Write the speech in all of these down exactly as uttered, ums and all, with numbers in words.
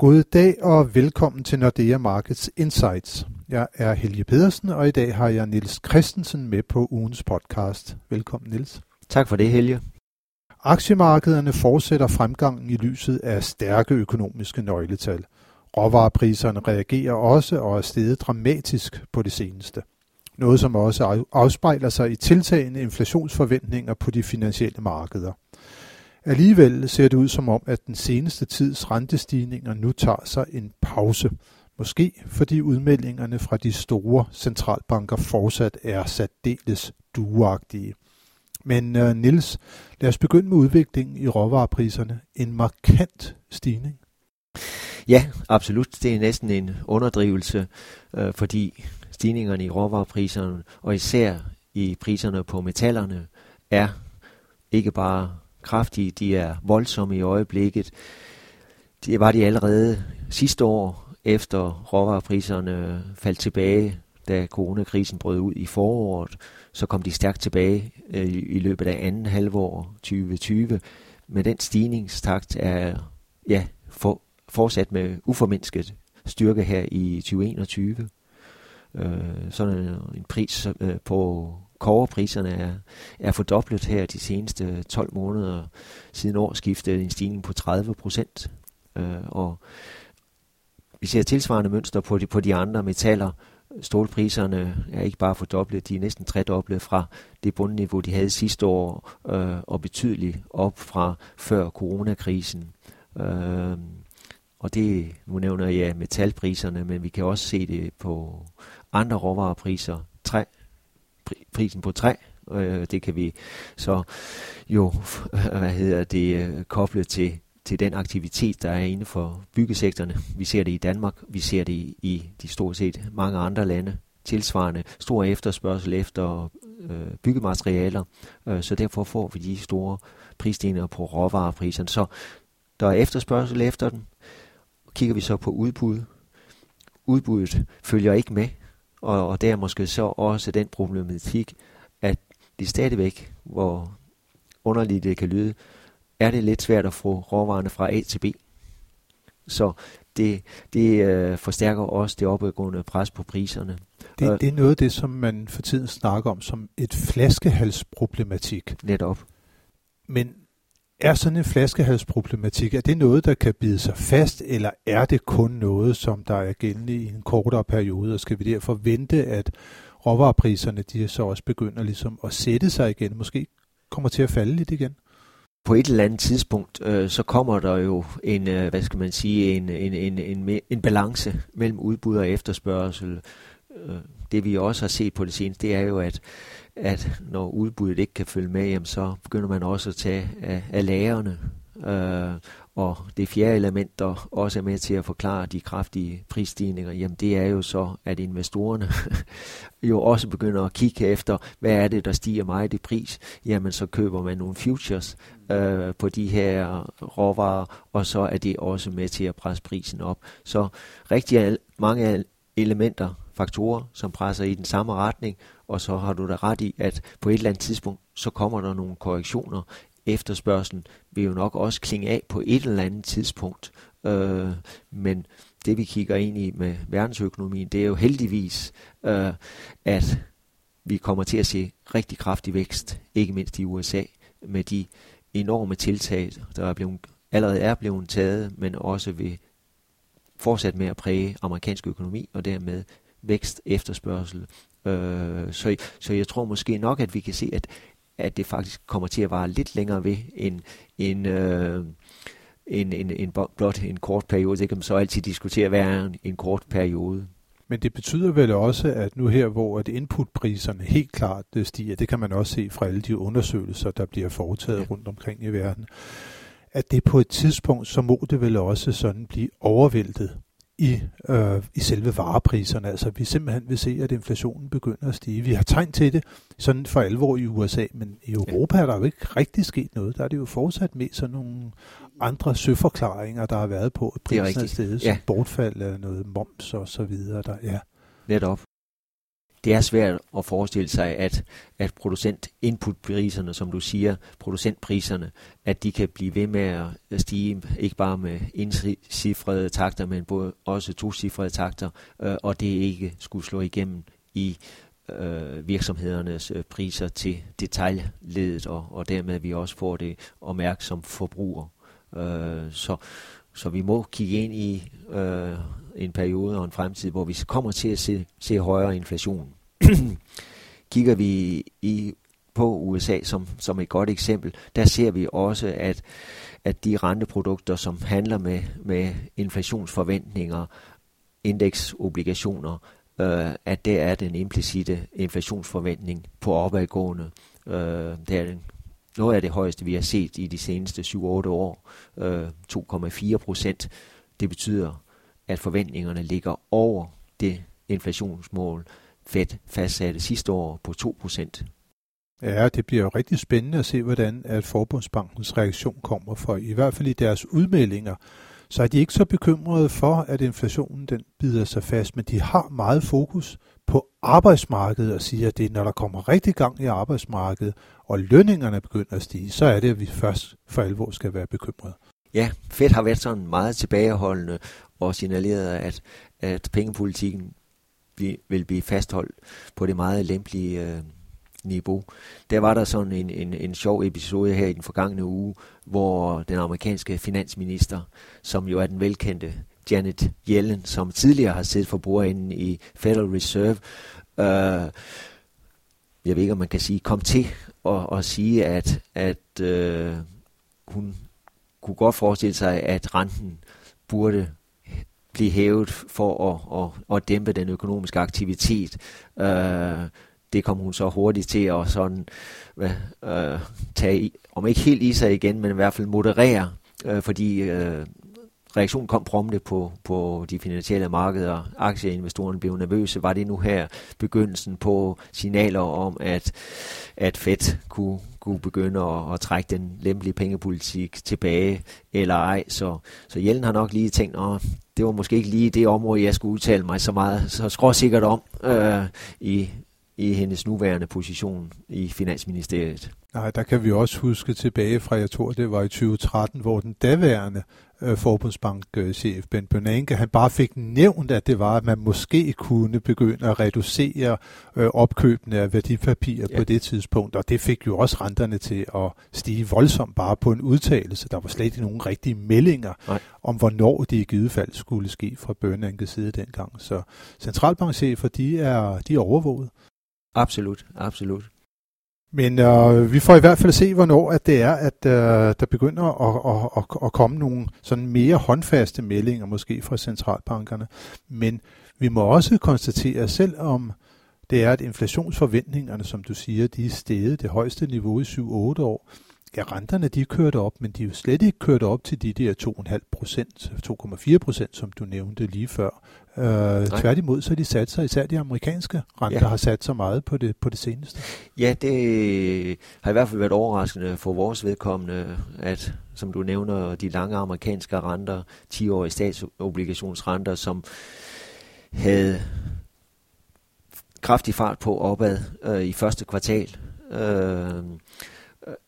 God dag og velkommen til Nordea Markeds Insights. Jeg er Helge Pedersen, og i dag har jeg Niels Christensen med på ugens podcast. Velkommen, Niels. Tak for det, Helge. Aktiemarkederne fortsætter fremgangen i lyset af stærke økonomiske nøgletal. Råvarepriserne reagerer også og er steget dramatisk på det seneste. Noget, som også afspejler sig i tiltagende inflationsforventninger på de finansielle markeder. Alligevel ser det ud som om, at den seneste tids rentestigninger nu tager sig en pause. Måske fordi udmeldingerne fra de store centralbanker fortsat er særdeles duagtige. Men uh, Niels, lad os begynde med udviklingen i råvarepriserne. En markant stigning. Ja, absolut. Det er næsten en underdrivelse, øh, fordi stigningerne i råvarepriserne, og især i priserne på metallerne, er ikke bare kraftige, de er voldsomme i øjeblikket. Det var de allerede sidste år, efter råvarepriserne faldt tilbage, da coronakrisen brød ud i foråret, så kom de stærkt tilbage øh, i løbet af anden halvår tyve tyve. Men den stigningstakt er ja, for, fortsat med uformindsket styrke her i tyve enogtyve. Øh, sådan en pris øh, på kobberpriserne er, er fordoblet her de seneste tolv måneder siden årsskiftet, en stigning på tredive procent. Øh, og vi ser tilsvarende mønster på de, på de andre metaller. Stålpriserne er ikke bare fordoblet, de er næsten tredoblet fra det bundniveau, de havde sidste år, øh, og betydeligt op fra før coronakrisen. Øh, og det, nu nævner jeg metalpriserne, men vi kan også se det på andre råvarepriser. Træ, prisen på træ, øh, det kan vi så jo hvad hedder det, koble til, til den aktivitet, der er inden for byggesektorerne. Vi ser det i Danmark, vi ser det i, i de stort set mange andre lande. Tilsvarende stor efterspørgsel efter øh, byggematerialer, øh, så derfor får vi de store prisstigninger på råvarepriserne. Så der er efterspørgsel efter dem. Kigger vi så på udbud. Udbuddet følger ikke med, og, og der er måske så også den problematik, at det stadigvæk, hvor underligt det kan lyde, er det lidt svært at få råvarerne fra A til B. Så det, det øh, forstærker også det opgående pres på priserne. Det, øh, det er noget af det, som man for tiden snakker om som et flaskehalsproblematik. Netop. Men er sådan en flaskehalsproblematik, er det noget, der kan bide sig fast, eller er det kun noget, som der er gældende i en kortere periode, og skal vi derfor vente, at råvarepriserne de så også begynder ligesom at sætte sig igen, måske kommer til at falde lidt igen? På et eller andet tidspunkt, øh, så kommer der jo en, øh, hvad skal man sige, en, en, en, en, en balance mellem udbud og efterspørgsel. Øh, det vi også har set på det seneste, det er jo, at, at når udbuddet ikke kan følge med, jamen, så begynder man også at tage af, af lagerne. Øh, og det fjerde element, der også er med til at forklare de kraftige prisstigninger, jamen det er jo så, at investorerne jo også begynder at kigge efter, hvad er det, der stiger meget i pris? Jamen så køber man nogle futures øh, på de her råvarer, og så er det også med til at presse prisen op. Så rigtig mange elementer, faktorer, som presser i den samme retning, og så har du da ret i, at på et eller andet tidspunkt, så kommer der nogle korrektioner. Efterspørgselen vil jo nok også klinge af på et eller andet tidspunkt. Øh, men det vi kigger ind i med verdensøkonomien, det er jo heldigvis, øh, at vi kommer til at se rigtig kraftig vækst, ikke mindst i U S A, med de enorme tiltag, der er blevet, allerede er blevet taget, men også vil fortsætte med at præge amerikansk økonomi og dermed vækst, efterspørgsel. Øh, så, så jeg tror måske nok, at vi kan se, at at det faktisk kommer til at vare lidt længere ved end, end, øh, end, end, end blot en kort periode. Det kan man så altid diskutere, hvad er en, en kort periode. Men det betyder vel også, at nu her, hvor at inputpriserne helt klart stiger, det kan man også se fra alle de undersøgelser, der bliver foretaget ja. rundt omkring i verden, at det på et tidspunkt, så må det vel også sådan blive overvæltet i, øh, i selve varepriserne. Altså vi simpelthen vil se, at inflationen begynder at stige. Vi har tegn til det sådan for alvor i U S A, men i Europa ja. er der jo ikke rigtig sket noget. Der er det jo fortsat med sådan nogle andre søforklaringer, der har været på, at prisen er steget, som ja. bortfald af noget moms og så videre. Der, ja. Netop. det er svært at forestille sig, at, at producentinputpriserne, som du siger, producentpriserne, at de kan blive ved med at stige, ikke bare med encifrede takter, men både også tocifrede takter, øh, og det ikke skulle slå igennem i øh, virksomhedernes øh, priser til detaljledet, og, og dermed vi også får det at mærke som forbruger. Øh, så Så vi må kigge ind i øh, en periode og en fremtid, hvor vi kommer til at se, se højere inflation. Kigger vi i, på U S A som, som et godt eksempel, der ser vi også, at, at de renteprodukter, som handler med, med inflationsforventninger, indeksobligationer, øh, at der er den implicitte inflationsforventning på opadgående. Øh, der er den Noget af det højeste, vi har set i de seneste syv otte år, to komma fire procent. Det betyder, at forventningerne ligger over det inflationsmål, Fed fastsatte sidste år på to procent. Ja, det bliver jo rigtig spændende at se, hvordan at Forbundsbankens reaktion kommer, for i hvert fald i deres udmeldinger. Så er de ikke så bekymrede for, at inflationen den bider sig fast, men de har meget fokus på arbejdsmarkedet og siger, at det er, når der kommer rigtig gang i arbejdsmarkedet, og lønningerne begynder at stige, så er det, at vi først for alvor skal være bekymrede. Ja, Fed har været sådan meget tilbageholdende og signaleret, at, at pengepolitikken vil blive fastholdt på det meget lempelige øh, niveau. Der var der sådan en, en, en sjov episode her i den forgangne uge, hvor den amerikanske finansminister, som jo er den velkendte Janet Yellen, som tidligere har siddet for bordenden i Federal Reserve, øh, jeg ved ikke, om man kan sige, kom til og, og sige, at, at øh, hun kunne godt forestille sig, at renten burde blive hævet for at, at, at dæmpe den økonomiske aktivitet. Øh, det kom hun så hurtigt til at sådan, øh, tage, i, om ikke helt i sig igen, men i hvert fald moderere, øh, fordi øh, reaktionen kom prompte på, på de finansielle markeder. Aktieinvestorerne blev nervøse. Var det nu her begyndelsen på signaler om, at, at Fed kunne, kunne begynde at, at trække den lempelige pengepolitik tilbage eller ej? Så, så Yellen har nok lige tænkt, at det var måske ikke lige det område, jeg skulle udtale mig så meget, så skråsikkert om øh, i, i hendes nuværende position i Finansministeriet. Nej, der kan vi også huske tilbage fra, jeg tror det var i tyve tretten, hvor den daværende øh, forbundsbankchef Ben Bernanke, han bare fik nævnt, at det var, at man måske kunne begynde at reducere øh, opkøbene af værdipapirer ja. På det tidspunkt, og det fik jo også renterne til at stige voldsomt bare på en udtalelse. Der var slet ikke nogen rigtige meldinger Nej. Om, hvornår det i givet fald skulle ske fra Bernankes side dengang. Så centralbankchefer, de er, de er overvåget. Absolut, absolut. Men øh, vi får i hvert fald se, hvornår at det er, at øh, der begynder at, at, at, at komme nogle sådan mere håndfaste meldinger, måske fra centralbankerne. Men vi må også konstatere, selvom det er, at inflationsforventningerne, som du siger, de er steget det højeste niveau i syv otte år, ja, renterne de er kørt op, men de er jo slet ikke kørt op til de der to komma fem procent, to komma fire procent, som du nævnte lige før. Øh, tværtimod så de sat sig, især de amerikanske renter ja. Har sat sig meget på det, på det seneste. Ja, det har i hvert fald været overraskende for vores vedkommende, at som du nævner, de lange amerikanske renter, ti-årige statsobligationsrenter, som havde kraftig fart på opad øh, i første kvartal, øh,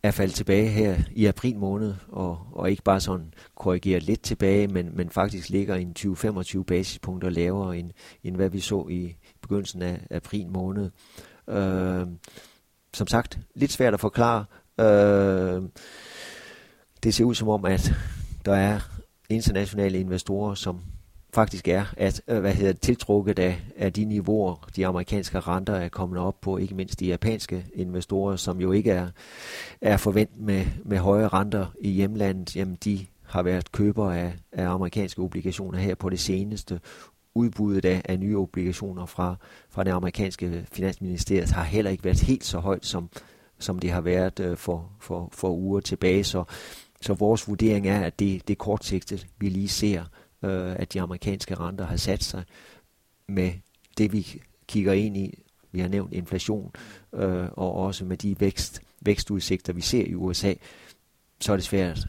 er faldet tilbage her i april måned, og, og ikke bare sådan korrigeret lidt tilbage, men, men faktisk ligger en tyve til femogtyve basispunkter lavere end, end hvad vi så i begyndelsen af april måned. Øh, som sagt, lidt svært at forklare. Øh, det ser ud som om, at der er internationale investorer, som faktisk er at, hvad hedder det, tiltrukket af, af de niveauer, de amerikanske renter er kommet op på, ikke mindst de japanske investorer, som jo ikke er, er forventet med, med høje renter i hjemlandet. Jamen, de har været købere af, af amerikanske obligationer her på det seneste. Udbuddet af, af nye obligationer fra, fra det amerikanske finansministeriet har heller ikke været helt så højt, som, som det har været for, for, for uger tilbage. Så, så vores vurdering er, at det, det kortsigtet, vi lige ser, at de amerikanske renter har sat sig med det, vi kigger ind i. Vi har nævnt inflation, øh, og også med de vækst, vækstudsigter, vi ser i U S A, så er det svært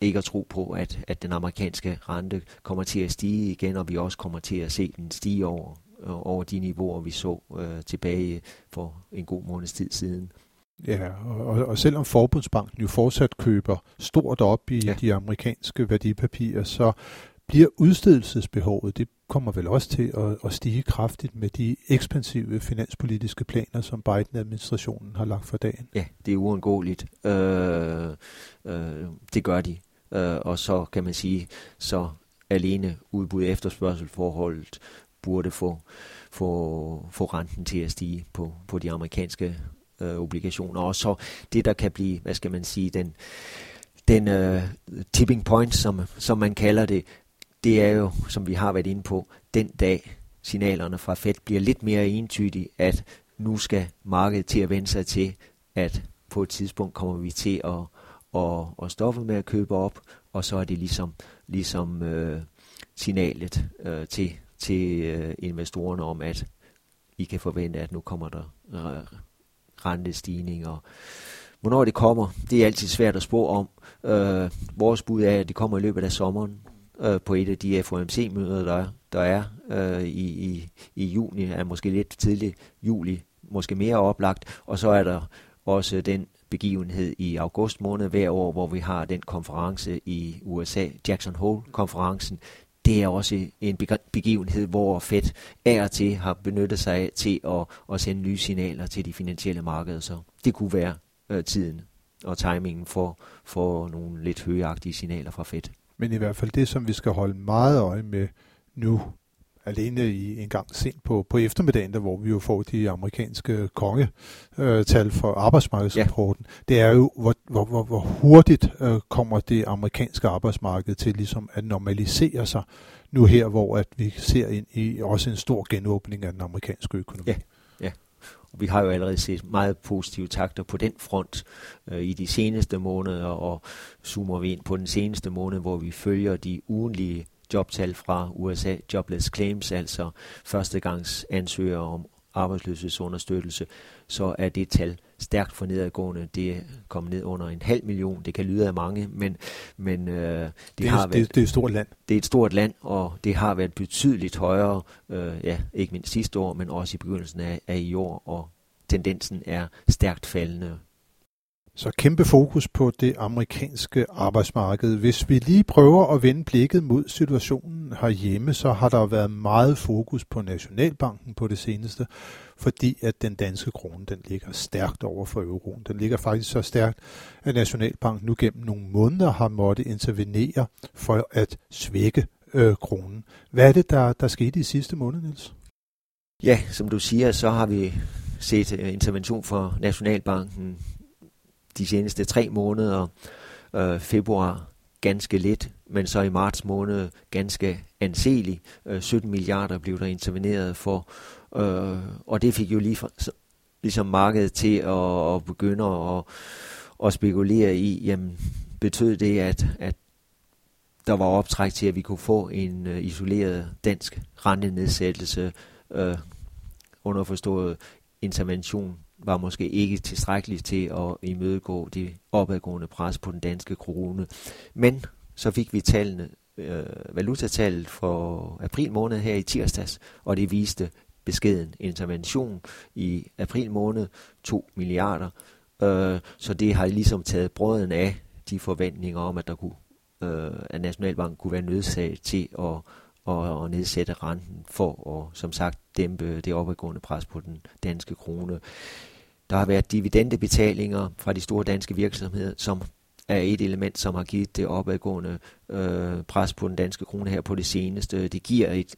ikke at tro på, at, at den amerikanske rente kommer til at stige igen, og vi også kommer til at se den stige over over de niveauer, vi så øh, tilbage for en god måneds tid siden. Ja, og, og selvom Forbundsbanken jo fortsat køber stort op i ja. de amerikanske værdipapirer, så bliver udstedelsesbehovet, det kommer vel også til at, at stige kraftigt med de ekspansive finanspolitiske planer, som Biden-administrationen har lagt for dagen. Ja, det er uundgåeligt. Øh, øh, det gør de. Øh, og så kan man sige, så alene udbud- og efterspørgselsforholdet burde få, få, få renten til at stige på, på de amerikanske øh, obligationer. Og så det, der kan blive, hvad skal man sige, den, den øh, tipping point, som, som man kalder det, det er jo, som vi har været inde på, den dag signalerne fra Fed bliver lidt mere entydige, at nu skal markedet til at vende sig til, at på et tidspunkt kommer vi til at, at, at stoppe med at købe op, og så er det ligesom, ligesom øh, signalet øh, til, til øh, investorerne om, at I kan forvente, at nu kommer der øh, rentestigninger. Hvornår det kommer, det er altid svært at spå om. Øh, vores bud er, at det kommer i løbet af sommeren, på et af de F O M C-møder, der, der er øh, i, i, i juni, er måske lidt tidlig juli, måske mere oplagt, og så er der også den begivenhed i august måned hver år, hvor vi har den konference i U S A, Jackson Hole-konferencen. Det er også en begivenhed, hvor Fed af og til har benyttet sig af til at, at sende nye signaler til de finansielle markeder, så det kunne være øh, tiden og timingen for, for nogle lidt højagtige signaler fra Fed. Men i hvert fald det, som vi skal holde meget øje med nu, alene i en gang sent på, på eftermiddagen, der, hvor vi jo får de amerikanske kongetal øh, for arbejdsmarkedsrapporten, ja. det er jo, hvor, hvor, hvor, hvor hurtigt øh, kommer det amerikanske arbejdsmarked til ligesom at normalisere sig nu her, hvor at vi ser ind i også en stor genåbning af den amerikanske økonomi. Ja. Vi har jo allerede set meget positive takter på den front øh, i de seneste måneder, og zoomer vi ind på den seneste måned, hvor vi følger de ugenlige jobtal fra U S A, jobless claims, altså førstegangsansøgere om arbejdsløshedsunderstøttelse, så er det tal stærkt for nedadgående. Det er kommet ned under en halv million. Det kan lyde af mange, men, men øh, det, det, har det, været, det er et stort land. Det er et stort land, og det har været betydeligt højere, øh, ja, ikke mindst sidste år, men også i begyndelsen af, af i år, og tendensen er stærkt faldende. Så kæmpe fokus på det amerikanske arbejdsmarked. Hvis vi lige prøver at vende blikket mod situationen herhjemme, så har der været meget fokus på Nationalbanken på det seneste, fordi at den danske krone, den ligger stærkt over for euroen. Den ligger faktisk så stærkt, at Nationalbanken nu gennem nogle måneder har måttet intervenere for at svække øh, kronen. Hvad er det, der, der skete i sidste måned, Niels? Ja, som du siger, så har vi set intervention fra Nationalbanken de seneste tre måneder, øh, februar ganske lidt, men så i marts måned ganske anselig. Øh, sytten milliarder blev der interveneret for, øh, og det fik jo lige for, så, ligesom markedet til at, at begynde at, at spekulere i, jamen betød det, at, at der var optræk til, at vi kunne få en øh, isoleret dansk rentenedsættelse, øh, underforstået intervention var måske ikke tilstrækkeligt til at imødegå det opadgående pres på den danske krone. Men så fik vi tallene, øh, valutatallet for april måned her i tirsdags, og det viste beskeden intervention i april måned, to milliarder. Øh, så det har ligesom taget brøden af de forventninger om, at, der kunne, øh, at Nationalbanken kunne være nødsaget til at og nedsætte renten for at, som sagt, dæmpe det opadgående pres på den danske krone. Der har været dividendebetalinger fra de store danske virksomheder, som er et element, som har givet det opadgående øh, pres på den danske krone her på det seneste. Det giver et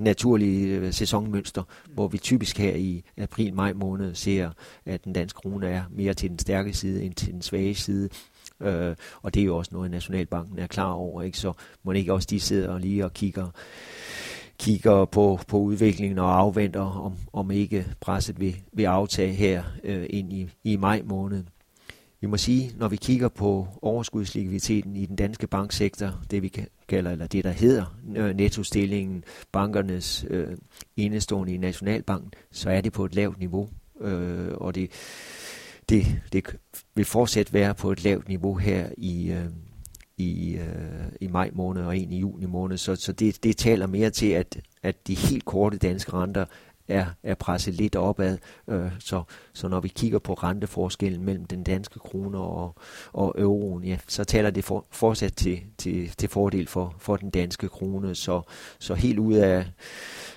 naturligt sæsonmønster, hvor vi typisk her i april-maj måned ser, at den danske krone er mere til den stærke side end til den svage side. Øh, og det er jo også noget, Nationalbanken er klar over, ikke? Så må ikke også de sidder lige og kigger, kigger på, på udviklingen og afventer, om, om ikke presset vil, vil aftage her øh, ind i, i maj måned. Vi må sige, når vi kigger på overskudslikviditeten i den danske banksektor, det vi kalder, eller det der hedder øh, nettostillingen, bankernes øh, indestående i Nationalbanken, så er det på et lavt niveau, øh, og det Det, det vil fortsat være på et lavt niveau her i, øh, i, øh, i maj måned og en i juni måned. Så, så det, det taler mere til, at, at de helt korte danske renter er, er presset lidt opad. Øh, så, så når vi kigger på renteforskellen mellem den danske krone og, og euroen, ja, så taler det for, fortsat til, til, til fordel for, for den danske krone. Så, så helt ud af...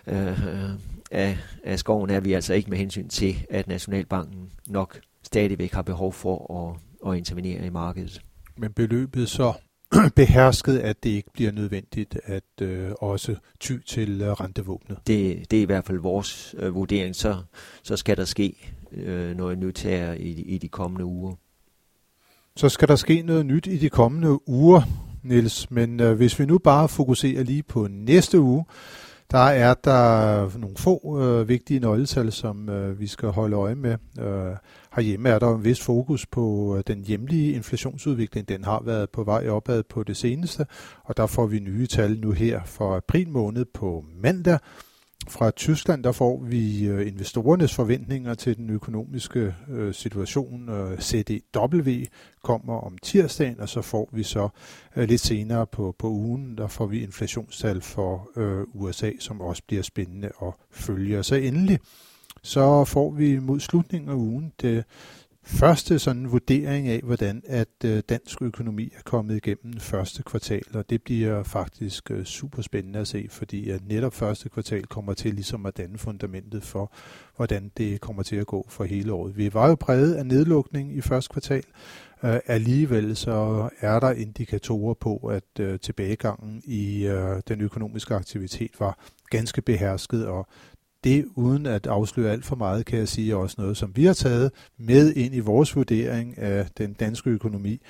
Øh, Af, af skoven er vi altså ikke med hensyn til, at Nationalbanken nok stadigvæk har behov for at, at intervenere i markedet. Men beløbet så behersket, at det ikke bliver nødvendigt at øh, også ty til øh, rentevåbnet? Det, det er i hvert fald vores øh, vurdering. Så, så skal der ske øh, noget nyt her i, i de kommende uger. Så skal der ske noget nyt i de kommende uger, Niels. Men øh, hvis vi nu bare fokuserer lige på næste uge, der er der nogle få øh, vigtige nøgletal, som øh, vi skal holde øje med. Øh, herhjemme er der en vis fokus på øh, den hjemlige inflationsudvikling. Den har været på vej opad på det seneste, og der får vi nye tal nu her for april måned på mandag. Fra Tyskland der får vi øh, investorernes forventninger til den økonomiske øh, situation. Øh, C D W kommer om tirsdagen, og så får vi så øh, lidt senere på, på ugen, der får vi inflationstal for øh, U S A, som også bliver spændende at følge. Og så endelig så får vi mod slutningen af ugen det første sådan vurdering af, hvordan at øh, dansk økonomi er kommet igennem første kvartal, og det bliver faktisk øh, super spændende at se, fordi at netop første kvartal kommer til ligesom at danne fundamentet for, hvordan det kommer til at gå for hele året. Vi var jo præget af nedlukning i første kvartal, øh, alligevel så er der indikatorer på, at øh, tilbagegangen i øh, den økonomiske aktivitet var ganske behersket, og det, uden at afsløre alt for meget, kan jeg sige, er også noget, som vi har taget med ind i vores vurdering af den danske økonomi.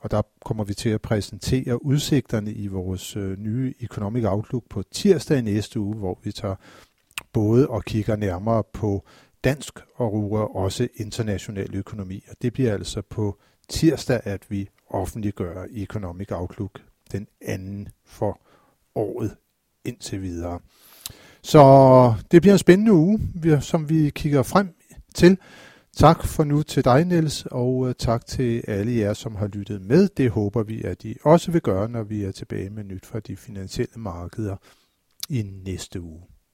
Og der kommer vi til at præsentere udsigterne i vores nye Economic Outlook på tirsdag næste uge, hvor vi tager både og kigger nærmere på dansk og også international økonomi. Og det bliver altså på tirsdag, at vi offentliggør Economic Outlook den anden for året indtil videre. Så det bliver en spændende uge, som vi kigger frem til. Tak for nu til dig, Niels, og tak til alle jer, som har lyttet med. Det håber vi, at I også vil gøre, når vi er tilbage med nyt fra de finansielle markeder i næste uge.